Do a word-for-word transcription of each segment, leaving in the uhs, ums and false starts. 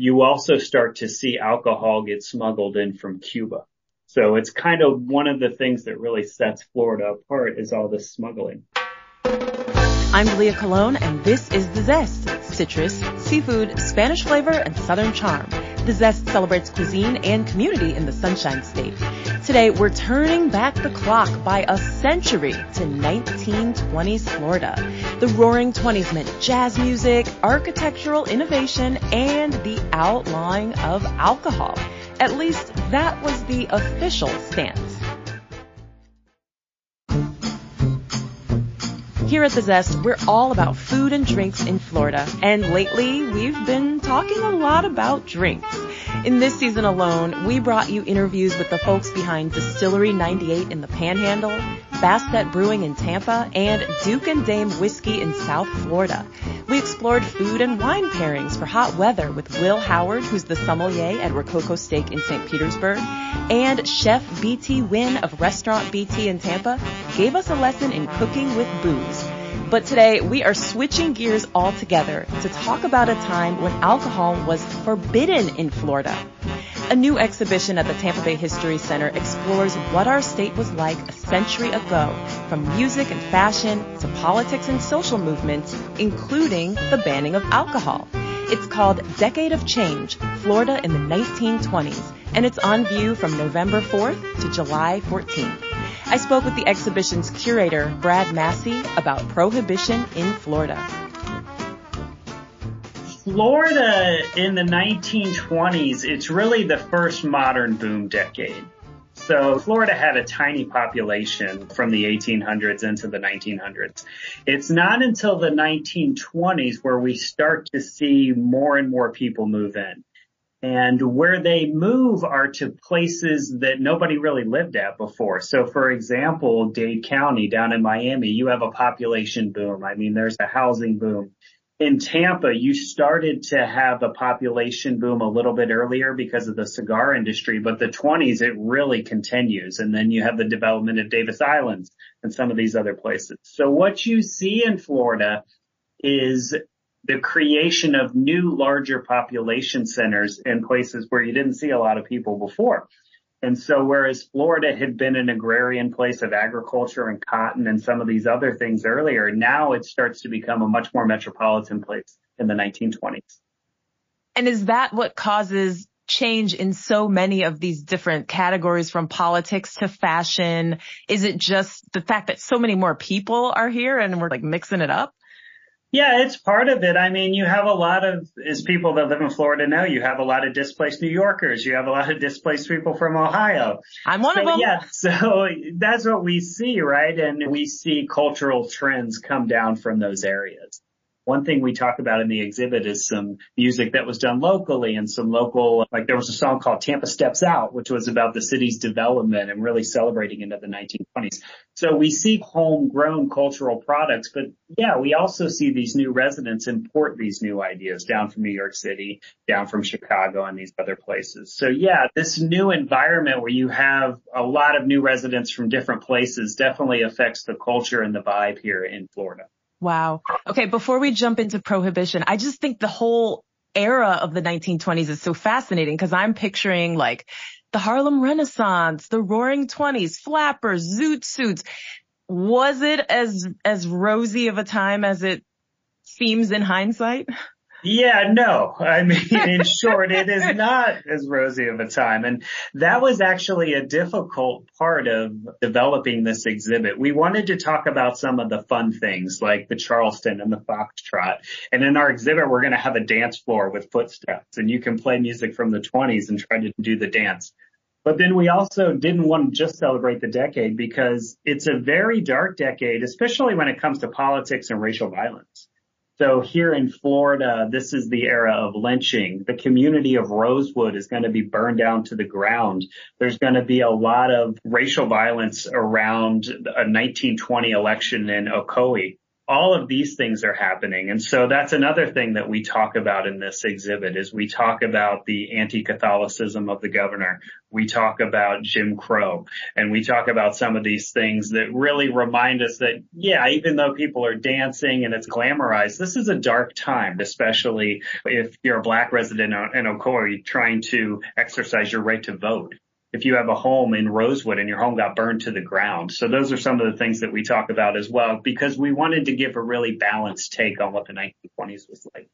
you also start to see alcohol get smuggled in from Cuba. So it's kind of one of the things that really sets Florida apart is all this smuggling. I'm Leah Colon, and this is The Zest. Citrus, seafood, Spanish flavor, and Southern charm. The Zest celebrates cuisine and community in the Sunshine State. Today, we're turning back the clock by a century to nineteen twenties Florida. The Roaring Twenties meant jazz music, architectural innovation, and the outlawing of alcohol. At least that was the official stance. Here at The Zest, we're all about food and drinks in Florida, and lately we've been talking a lot about drinks. In this season alone, we brought you interviews with the folks behind Distillery ninety-eight in the Panhandle, Bassett Brewing in Tampa, and Duke and Dame Whiskey in South Florida. We explored food and wine pairings for hot weather with Will Howard, who's the sommelier at Rococo Steak in Saint Petersburg, and Chef B T Wynn of Restaurant B T in Tampa gave us a lesson in cooking with booze. But today, we are switching gears altogether to talk about a time when alcohol was forbidden in Florida. A new exhibition at the Tampa Bay History Center explores what our state was like a century ago, from music and fashion to politics and social movements, including the banning of alcohol. It's called Decade of Change, Florida in the nineteen twenties, and it's on view from November fourth to July fourteenth. I spoke with the exhibition's curator, Brad Massey, about Prohibition in Florida. Florida in the nineteen twenties, it's really the first modern boom decade. So Florida had a tiny population from the eighteen hundreds into the nineteen hundreds. It's not until the nineteen twenties where we start to see more and more people move in. And where they move are to places that nobody really lived at before. So, for example, Dade County down in Miami, you have a population boom. I mean, there's a housing boom. In Tampa, you started to have a population boom a little bit earlier because of the cigar industry, but the twenties, it really continues. And then you have the development of Davis Islands and some of these other places. So what you see in Florida is the creation of new, larger population centers in places where you didn't see a lot of people before. And so whereas Florida had been an agrarian place of agriculture and cotton and some of these other things earlier, now it starts to become a much more metropolitan place in the nineteen twenties. And is that what causes change in so many of these different categories, from politics to fashion? Is it just the fact that so many more people are here and we're like mixing it up? Yeah, it's part of it. I mean, you have a lot of, as people that live in Florida know, you have a lot of displaced New Yorkers. You have a lot of displaced people from Ohio. I'm one so, of them. Yeah, so that's what we see, right? And we see cultural trends come down from those areas. One thing we talk about in the exhibit is some music that was done locally and some local, like there was a song called Tampa Steps Out, which was about the city's development and really celebrating into the nineteen twenties. So we see homegrown cultural products, but yeah, we also see these new residents import these new ideas down from New York City, down from Chicago and these other places. So yeah, this new environment where you have a lot of new residents from different places definitely affects the culture and the vibe here in Florida. Wow. Okay, before we jump into Prohibition, I just think the whole era of the nineteen twenties is so fascinating because I'm picturing like the Harlem Renaissance, the Roaring Twenties, flappers, zoot suits. Was it as as rosy of a time as it seems in hindsight? Yeah, no. I mean, in short, it is not as rosy of a time. And that was actually a difficult part of developing this exhibit. We wanted to talk about some of the fun things like the Charleston and the Foxtrot. And in our exhibit, we're going to have a dance floor with footsteps and you can play music from the twenties and try to do the dance. But then we also didn't want to just celebrate the decade because it's a very dark decade, especially when it comes to politics and racial violence. So here in Florida, this is the era of lynching. The community of Rosewood is going to be burned down to the ground. There's going to be a lot of racial violence around a nineteen twenty election in Ocoee. all of these things are happening. And so that's another thing that we talk about in this exhibit is we talk about the anti-Catholicism of the governor. We talk about Jim Crow, and we talk about some of these things that really remind us that, yeah, even though people are dancing and it's glamorized, this is a dark time, especially if you're a Black resident in Ocoee trying to exercise your right to vote. If you have a home in Rosewood and your home got burned to the ground. So those are some of the things that we talk about as well, because we wanted to give a really balanced take on what the nineteen twenties was like.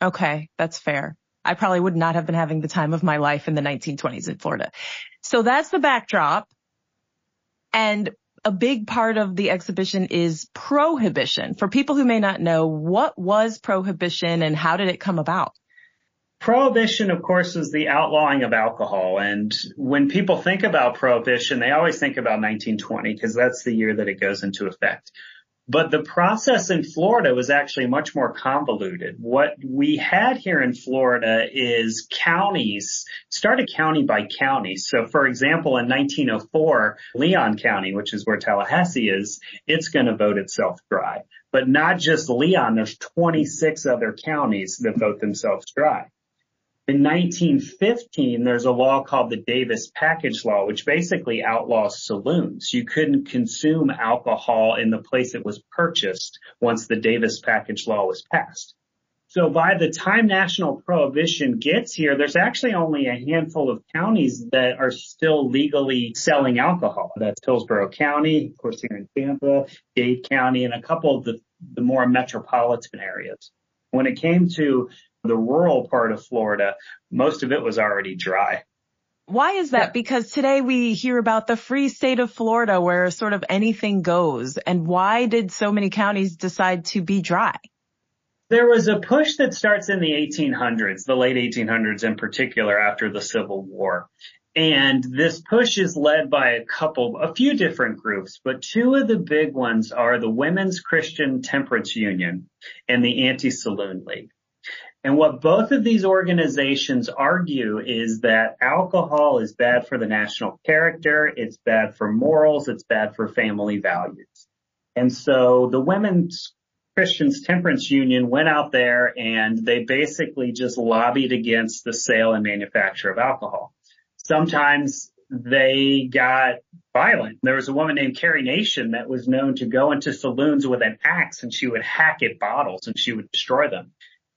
Okay, that's fair. I probably would not have been having the time of my life in the nineteen twenties in Florida. So that's the backdrop. And a big part of the exhibition is Prohibition. For people who may not know, what was Prohibition and how did it come about? Prohibition, of course, is the outlawing of alcohol. And when people think about Prohibition, they always think about nineteen twenty because that's the year that it goes into effect. But the process in Florida was actually much more convoluted. What we had here in Florida is counties, started county by county. So, for example, in nineteen oh four, Leon County, which is where Tallahassee is, it's going to vote itself dry. But not just Leon, there's twenty-six other counties that vote themselves dry. In nineteen fifteen, there's a law called the Davis Package Law, which basically outlaws saloons. You couldn't consume alcohol in the place it was purchased once the Davis Package Law was passed. So by the time national prohibition gets here, there's actually only a handful of counties that are still legally selling alcohol. That's Hillsborough County, of course, here in Tampa, Dade County, and a couple of the, the more metropolitan areas. When it came to the rural part of Florida, most of it was already dry. Why is that? Yeah. Because today we hear about the free state of Florida where sort of anything goes. And why did so many counties decide to be dry? There was a push that starts in the eighteen hundreds, the late eighteen hundreds in particular, after the Civil War. And this push is led by a couple, a few different groups, but two of the big ones are the Women's Christian Temperance Union and the Anti-Saloon League. And what both of these organizations argue is that alcohol is bad for the national character, it's bad for morals, it's bad for family values. And so the Women's Christian Temperance Union went out there and they basically just lobbied against the sale and manufacture of alcohol. Sometimes they got violent. There was a woman named Carrie Nation that was known to go into saloons with an axe, and she would hack at bottles and she would destroy them.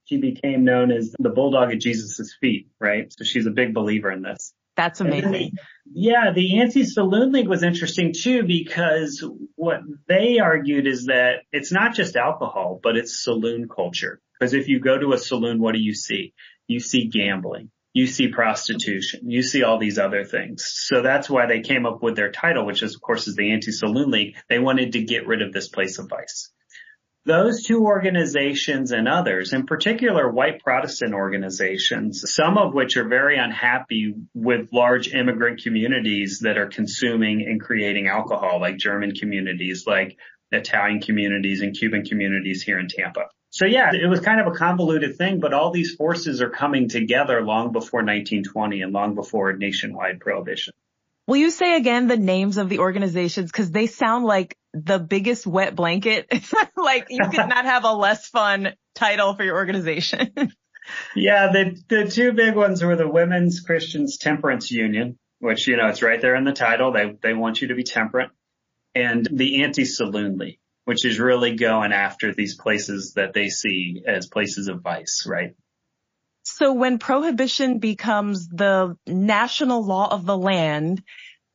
She became known as the bulldog at Jesus' feet, right? So she's a big believer in this. That's amazing. They, yeah, the Anti-Saloon League was interesting, too, because what they argued is that it's not just alcohol, but it's saloon culture. Because if you go to a saloon, what do you see? You see gambling. You see prostitution. You see all these other things. So that's why they came up with their title, which, is, of course, is the Anti-Saloon League. They wanted to get rid of this place of vice. Those two organizations and others, in particular white Protestant organizations, some of which are very unhappy with large immigrant communities that are consuming and creating alcohol, like German communities, like Italian communities and Cuban communities here in Tampa. So, yeah, it was kind of a convoluted thing, but all these forces are coming together long before nineteen twenty and long before nationwide prohibition. Will you say again the names of the organizations? Because they sound like the biggest wet blanket. Like you could not have a less fun title for your organization. Yeah, the the two big ones were the Women's Christian Temperance Union, which, you know, it's right there in the title. They they want you to be temperate. And the Anti-Saloon League, which is really going after these places that they see as places of vice, right? So when Prohibition becomes the national law of the land,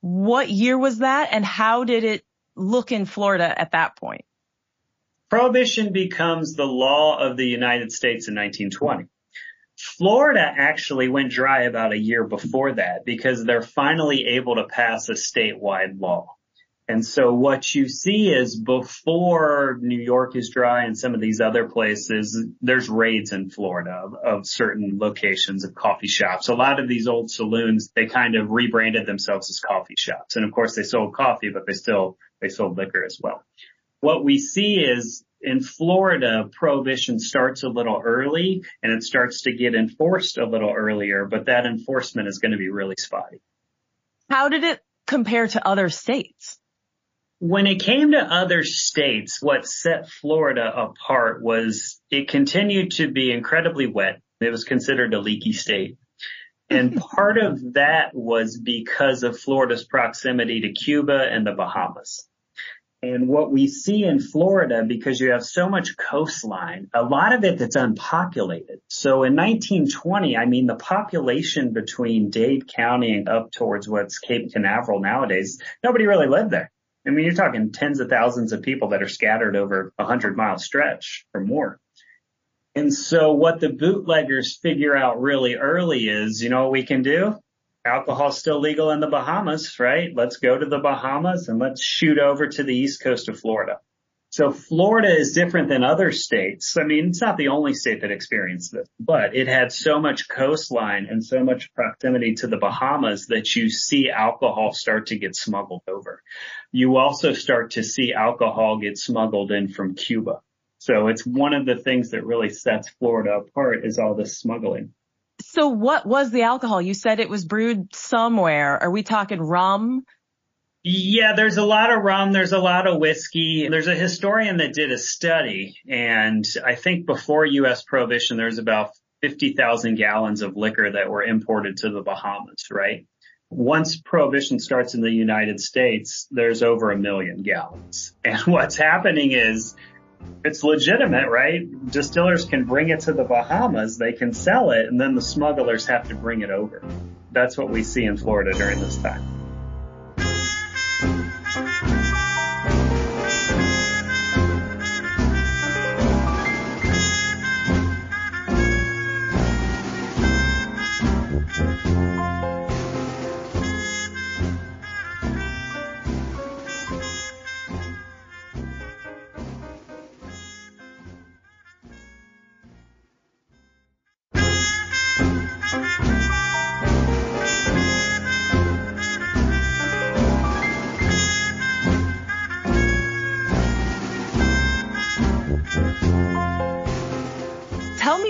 what year was that and how did it look in Florida at that point? Prohibition becomes the law of the United States in nineteen twenty. Florida actually went dry about a year before that because they're finally able to pass a statewide law. And so what you see is before New York is dry and some of these other places, there's raids in Florida of, of certain locations of coffee shops. A lot of these old saloons, they kind of rebranded themselves as coffee shops. And, of course, they sold coffee, but they still they sold liquor as well. What we see is in Florida, prohibition starts a little early and it starts to get enforced a little earlier. But that enforcement is going to be really spotty. How did it compare to other states? When it came to other states, what set Florida apart was it continued to be incredibly wet. It was considered a leaky state. And part of that was because of Florida's proximity to Cuba and the Bahamas. And what we see in Florida, because you have so much coastline, a lot of it that's unpopulated. So in nineteen twenty, I mean, the population between Dade County and up towards what's Cape Canaveral nowadays, nobody really lived there. I mean, you're talking tens of thousands of people that are scattered over a hundred-mile stretch or more. And so what the bootleggers figure out really early is, you know what we can do? Alcohol's still legal in the Bahamas, right? Let's go to the Bahamas and let's shoot over to the east coast of Florida. So Florida is different than other states. I mean, it's not the only state that experienced this, but it had so much coastline and so much proximity to the Bahamas that you see alcohol start to get smuggled over. You also start to see alcohol get smuggled in from Cuba. So it's one of the things that really sets Florida apart is all this smuggling. So what was the alcohol? You said it was brewed somewhere. Are we talking rum? Yeah, there's a lot of rum. There's a lot of whiskey. There's a historian that did a study, and I think before U S Prohibition, there was about fifty thousand gallons of liquor that were imported to the Bahamas, right? Once Prohibition starts in the United States, there's over a million gallons. And what's happening is, it's legitimate, right? Distillers can bring it to the Bahamas, they can sell it, and then the smugglers have to bring it over. That's what we see in Florida during this time.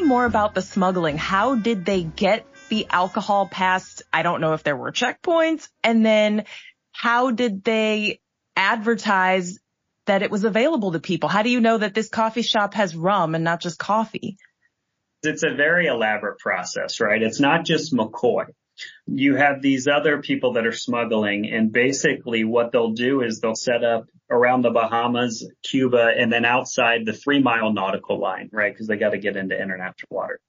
More about the smuggling. How did they get the alcohol past? I don't know if there were checkpoints. And then how did they advertise that it was available to people? How do you know that this coffee shop has rum and not just coffee? It's a very elaborate process, right? It's not just McCoy. You have these other people that are smuggling, and basically what they'll do is they'll set up around the Bahamas, Cuba, and then outside the three-mile nautical line, right, because they got to get into international water.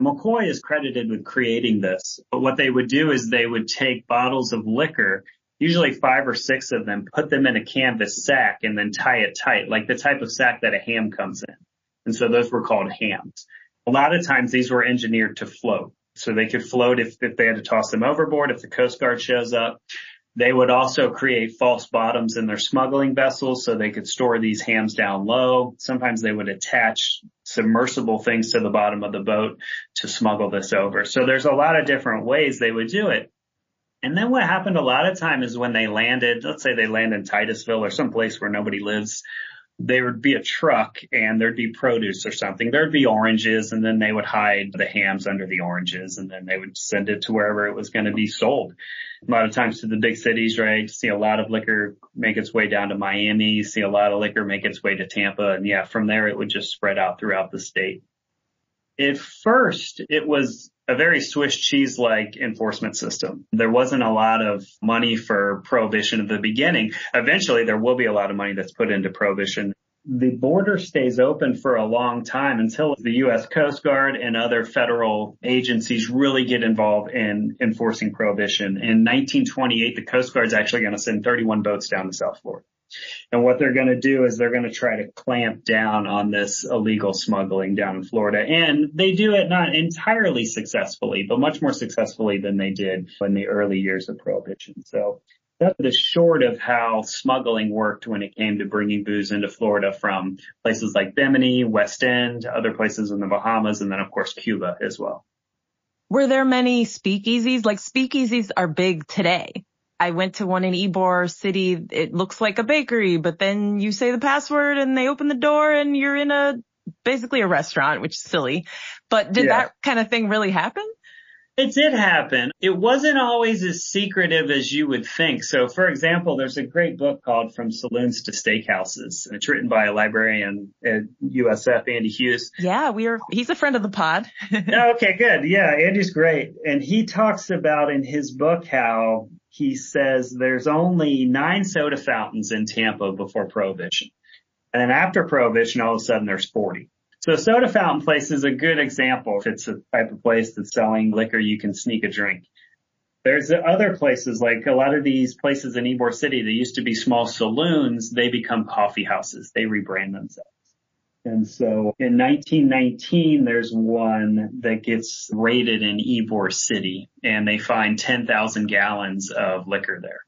McCoy is credited with creating this, but what they would do is they would take bottles of liquor, usually five or six of them, put them in a canvas sack, and then tie it tight, like the type of sack that a ham comes in. And so those were called hams. A lot of times these were engineered to float, so they could float if, if they had to toss them overboard, if the Coast Guard shows up. They would also create false bottoms in their smuggling vessels so they could store these hams down low. Sometimes they would attach submersible things to the bottom of the boat to smuggle this over. So there's a lot of different ways they would do it. And then what happened a lot of time is when they landed, let's say they land in Titusville or someplace where nobody lives, there would be a truck and there'd be produce or something. There'd be oranges, and then they would hide the hams under the oranges, and then they would send it to wherever it was going to be sold. A lot of times to the big cities, right? You see a lot of liquor make its way down to Miami. You see a lot of liquor make its way to Tampa. And yeah, from there, it would just spread out throughout the state. At first, it was a very Swiss cheese-like enforcement system. There wasn't a lot of money for prohibition at the beginning. Eventually, there will be a lot of money that's put into prohibition. The border stays open for a long time until the U S Coast Guard and other federal agencies really get involved in enforcing prohibition. In nineteen twenty-eight, the Coast Guard's actually going to send thirty-one boats down to South Florida. And what they're going to do is they're going to try to clamp down on this illegal smuggling down in Florida. And they do it not entirely successfully, but much more successfully than they did in the early years of Prohibition. So that's the short of how smuggling worked when it came to bringing booze into Florida from places like Bimini, West End, other places in the Bahamas, and then, of course, Cuba as well. Were there many speakeasies? Like, speakeasies are big today. I went to one in Ybor City. It looks like a bakery, but then you say the password and they open the door and you're in a basically a restaurant, which is silly. But did yeah. that kind of thing really happen? It did happen. It wasn't always as secretive as you would think. So, for example, there's a great book called From Saloons to Steakhouses. It's written by a librarian at U S F, Andy Hughes. Yeah, we are. He's a friend of the pod. Okay, good. Yeah, Andy's great. And he talks about in his book how he says there's only nine soda fountains in Tampa before Prohibition. And then after Prohibition, all of a sudden there's forty. So soda fountain place is a good example. If it's a type of place that's selling liquor, you can sneak a drink. There's other places, like a lot of these places in Ybor City, they used to be small saloons. They become coffee houses. They rebrand themselves. And so in nineteen nineteen, there's one that gets raided in Ybor City, and they find ten thousand gallons of liquor there.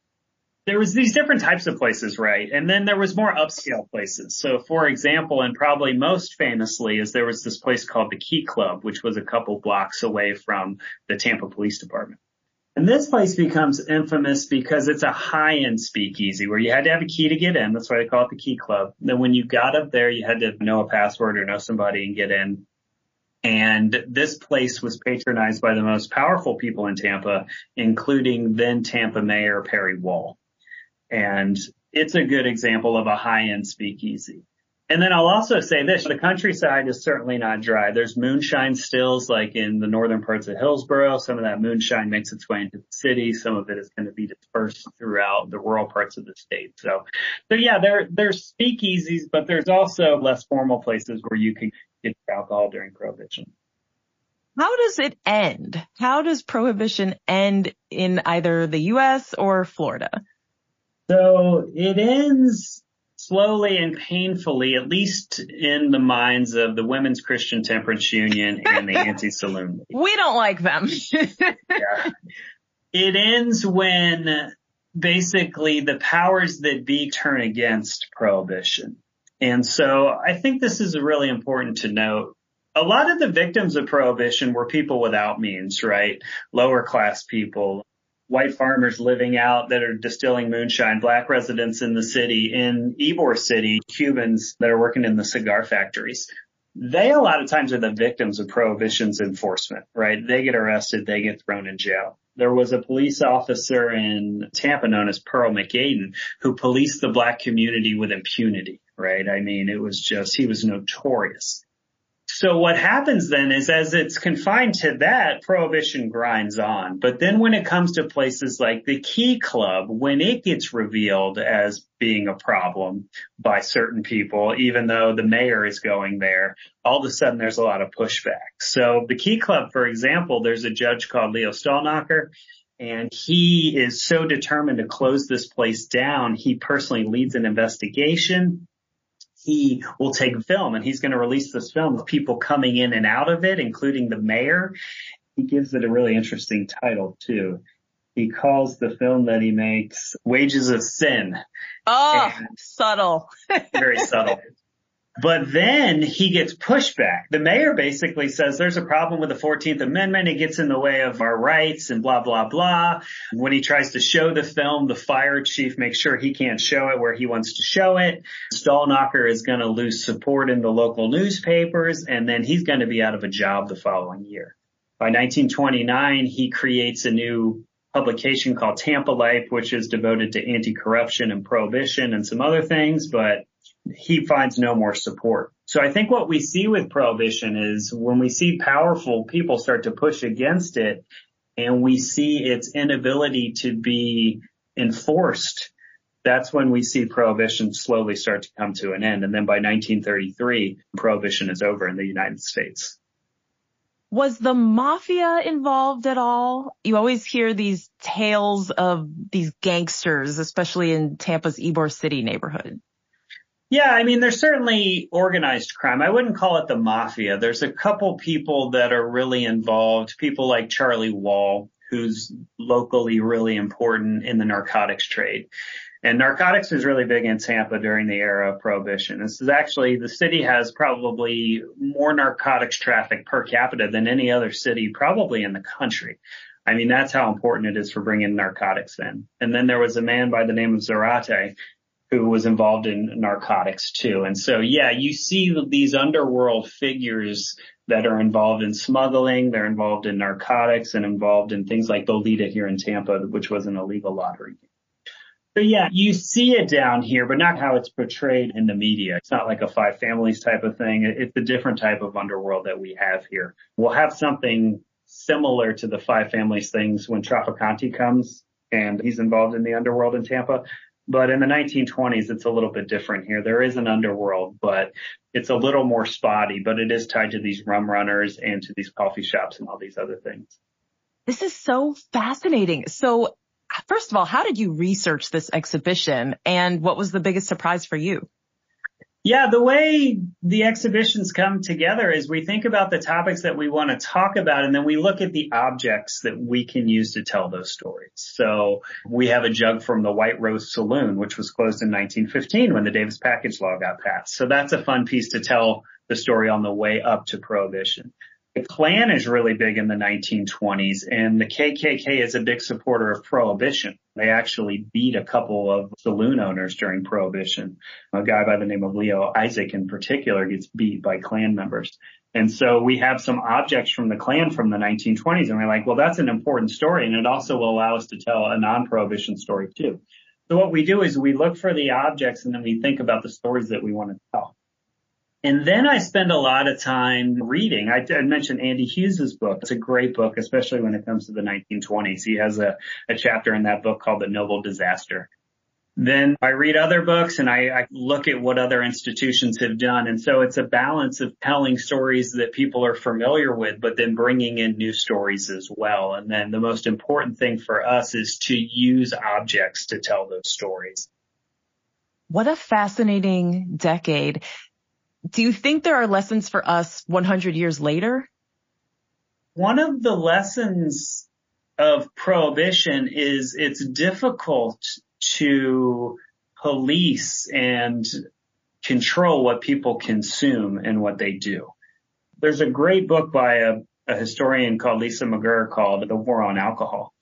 There was these different types of places, right? And then there was more upscale places. So, for example, and probably most famously, is there was this place called the Key Club, which was a couple blocks away from the Tampa Police Department. And this place becomes infamous because it's a high-end speakeasy where you had to have a key to get in. That's why they call it the Key Club. Then when you got up there, you had to know a password or know somebody and get in. And this place was patronized by the most powerful people in Tampa, including then Tampa Mayor Perry Wall. And it's a good example of a high-end speakeasy. And then I'll also say this, the countryside is certainly not dry. There's moonshine stills like in the northern parts of Hillsborough. Some of that moonshine makes its way into the city. Some of it is going to be dispersed throughout the rural parts of the state. So, so yeah, there, there's speakeasies, but there's also less formal places where you can get alcohol during Prohibition. How does it end? How does Prohibition end in either the U S or Florida? So it ends slowly and painfully, at least in the minds of the Women's Christian Temperance Union and the Anti-Saloon League. We don't like them. Yeah. It ends when basically the powers that be turn against Prohibition. And so I think this is really important to note. A lot of the victims of Prohibition were people without means, right? Lower class people. White farmers living out that are distilling moonshine, black residents in the city, in Ybor City, Cubans that are working in the cigar factories. They a lot of times are the victims of Prohibition's enforcement, right? They get arrested, they get thrown in jail. There was a police officer in Tampa known as Pearl McAden who policed the black community with impunity, right? I mean, it was just, he was notorious. So what happens then is as it's confined to that, Prohibition grinds on. But then when it comes to places like the Key Club, when it gets revealed as being a problem by certain people, even though the mayor is going there, all of a sudden there's a lot of pushback. So the Key Club, for example, there's a judge called Leo Stallnacher, and he is so determined to close this place down, he personally leads an investigation. He will take film, and he's going to release this film of people coming in and out of it, including the mayor. He gives it a really interesting title, too. He calls the film that he makes Wages of Sin. Oh, and subtle. Very subtle. But then he gets pushback. The mayor basically says there's a problem with the fourteenth Amendment. It gets in the way of our rights and blah, blah, blah. When he tries to show the film, the fire chief makes sure he can't show it where he wants to show it. Stallnacher is going to lose support in the local newspapers, and then he's going to be out of a job the following year. By nineteen twenty-nine, he creates a new publication called Tampa Life, which is devoted to anti-corruption and prohibition and some other things, but he finds no more support. So I think what we see with Prohibition is when we see powerful people start to push against it and we see its inability to be enforced, that's when we see Prohibition slowly start to come to an end. And then by nineteen thirty-three, Prohibition is over in the United States. Was the mafia involved at all? You always hear these tales of these gangsters, especially in Tampa's Ybor City neighborhood. Yeah, I mean, there's certainly organized crime. I wouldn't call it the mafia. There's a couple people that are really involved, people like Charlie Wall, who's locally really important in the narcotics trade. And narcotics is really big in Tampa during the era of Prohibition. This is actually, the city has probably more narcotics traffic per capita than any other city probably in the country. I mean, that's how important it is for bringing narcotics in. And then there was a man by the name of Zarate, who was involved in narcotics too. And so, yeah, you see these underworld figures that are involved in smuggling. They're involved in narcotics and involved in things like Bolita here in Tampa, which was an illegal lottery. So, yeah, you see it down here, but not how it's portrayed in the media. It's not like a Five Families type of thing. It's a different type of underworld that we have here. We'll have something similar to the Five Families things when Traficante comes, and he's involved in the underworld in Tampa. But in the nineteen twenties, it's a little bit different here. There is an underworld, but it's a little more spotty, but it is tied to these rum runners and to these coffee shops and all these other things. This is so fascinating. So first of all, how did you research this exhibition, and what was the biggest surprise for you? Yeah, the way the exhibitions come together is we think about the topics that we want to talk about, and then we look at the objects that we can use to tell those stories. So we have a jug from the White Rose Saloon, which was closed in nineteen fifteen when the Davis Package Law got passed. So that's a fun piece to tell the story on the way up to Prohibition. The Klan is really big in the nineteen twenties, and the K K K is a big supporter of Prohibition. They actually beat a couple of saloon owners during Prohibition. A guy by the name of Leo Isaac in particular gets beat by Klan members. And so we have some objects from the Klan from the nineteen twenties, and we're like, well, that's an important story, and it also will allow us to tell a non-Prohibition story too. So what we do is we look for the objects, and then we think about the stories that we want to tell. And then I spend a lot of time reading. I, I mentioned Andy Hughes' book. It's a great book, especially when it comes to the nineteen twenties. He has a, a chapter in that book called The Noble Disaster. Then I read other books, and I, I look at what other institutions have done. And so it's a balance of telling stories that people are familiar with, but then bringing in new stories as well. And then the most important thing for us is to use objects to tell those stories. What a fascinating decade. Do you think there are lessons for us one hundred years later? One of the lessons of Prohibition is it's difficult to police and control what people consume and what they do. There's a great book by a, a historian called Lisa McGuire called The War on Alcohol.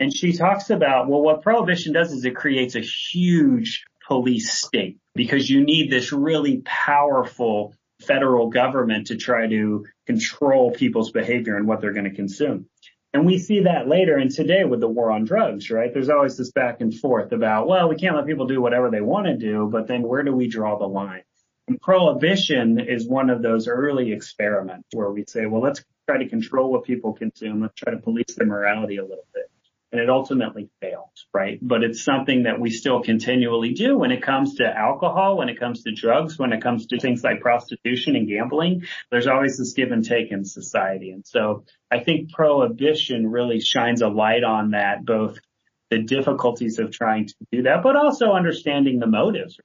And she talks about, well, what Prohibition does is it creates a huge police state, because you need this really powerful federal government to try to control people's behavior and what they're going to consume. And we see that later and today with the war on drugs, right? There's always this back and forth about, well, we can't let people do whatever they want to do, but then where do we draw the line? And Prohibition is one of those early experiments where we say, well, let's try to control what people consume. Let's try to police their morality a little bit. And it ultimately fails, right? But it's something that we still continually do when it comes to alcohol, when it comes to drugs, when it comes to things like prostitution and gambling. There's always this give and take in society. And so I think Prohibition really shines a light on that, both the difficulties of trying to do that, but also understanding the motives.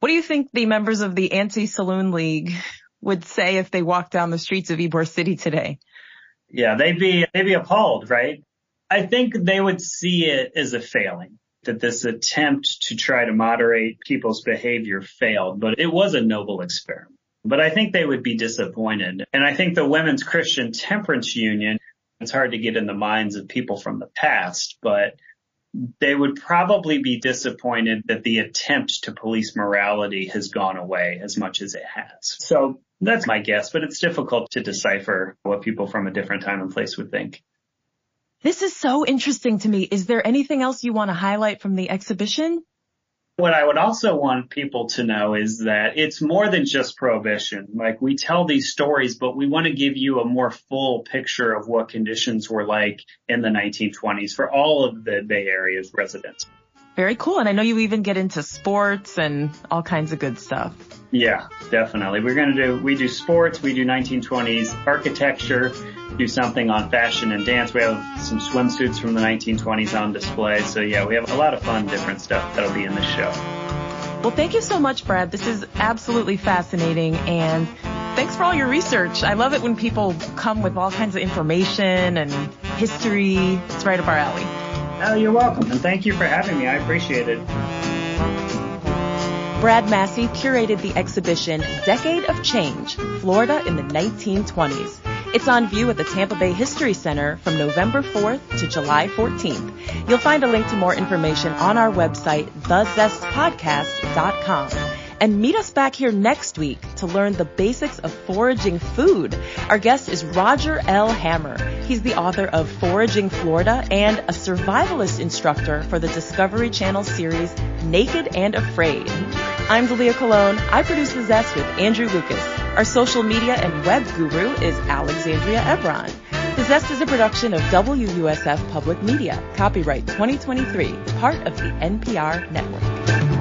What do you think the members of the Anti-Saloon League would say if they walked down the streets of Ybor City today? Yeah, they'd be, they'd be appalled, right? I think they would see it as a failing, that this attempt to try to moderate people's behavior failed, but it was a noble experiment. But I think they would be disappointed. And I think the Women's Christian Temperance Union, it's hard to get in the minds of people from the past, but they would probably be disappointed that the attempt to police morality has gone away as much as it has. So that's my guess, but it's difficult to decipher what people from a different time and place would think. This is so interesting to me. Is there anything else you want to highlight from the exhibition? What I would also want people to know is that it's more than just Prohibition. Like, we tell these stories, but we want to give you a more full picture of what conditions were like in the nineteen twenties for all of the Bay Area's residents. Very cool. And I know you even get into sports and all kinds of good stuff. Yeah, definitely. We're going to do, we do sports, we do nineteen twenties architecture, do something on fashion and dance. We have some swimsuits from the nineteen twenties on display. So yeah, we have a lot of fun, different stuff that'll be in the show. Well, thank you so much, Brad. This is absolutely fascinating. And thanks for all your research. I love it when people come with all kinds of information and history. It's right up our alley. Oh, you're welcome. And thank you for having me. I appreciate it. Brad Massey curated the exhibition Decade of Change, Florida in the nineteen twenties. It's on view at the Tampa Bay History Center from November fourth to July fourteenth. You'll find a link to more information on our website, the zest podcast dot com. And meet us back here next week to learn the basics of foraging food. Our guest is Roger L. Hammer. He's the author of Foraging Florida and a survivalist instructor for the Discovery Channel series Naked and Afraid. I'm Leah Colon. I produce The Zest with Andrew Lucas. Our social media and web guru is Alexandria Ebron. The Zest is a production of W U S F Public Media. Copyright twenty twenty-three, part of the N P R network.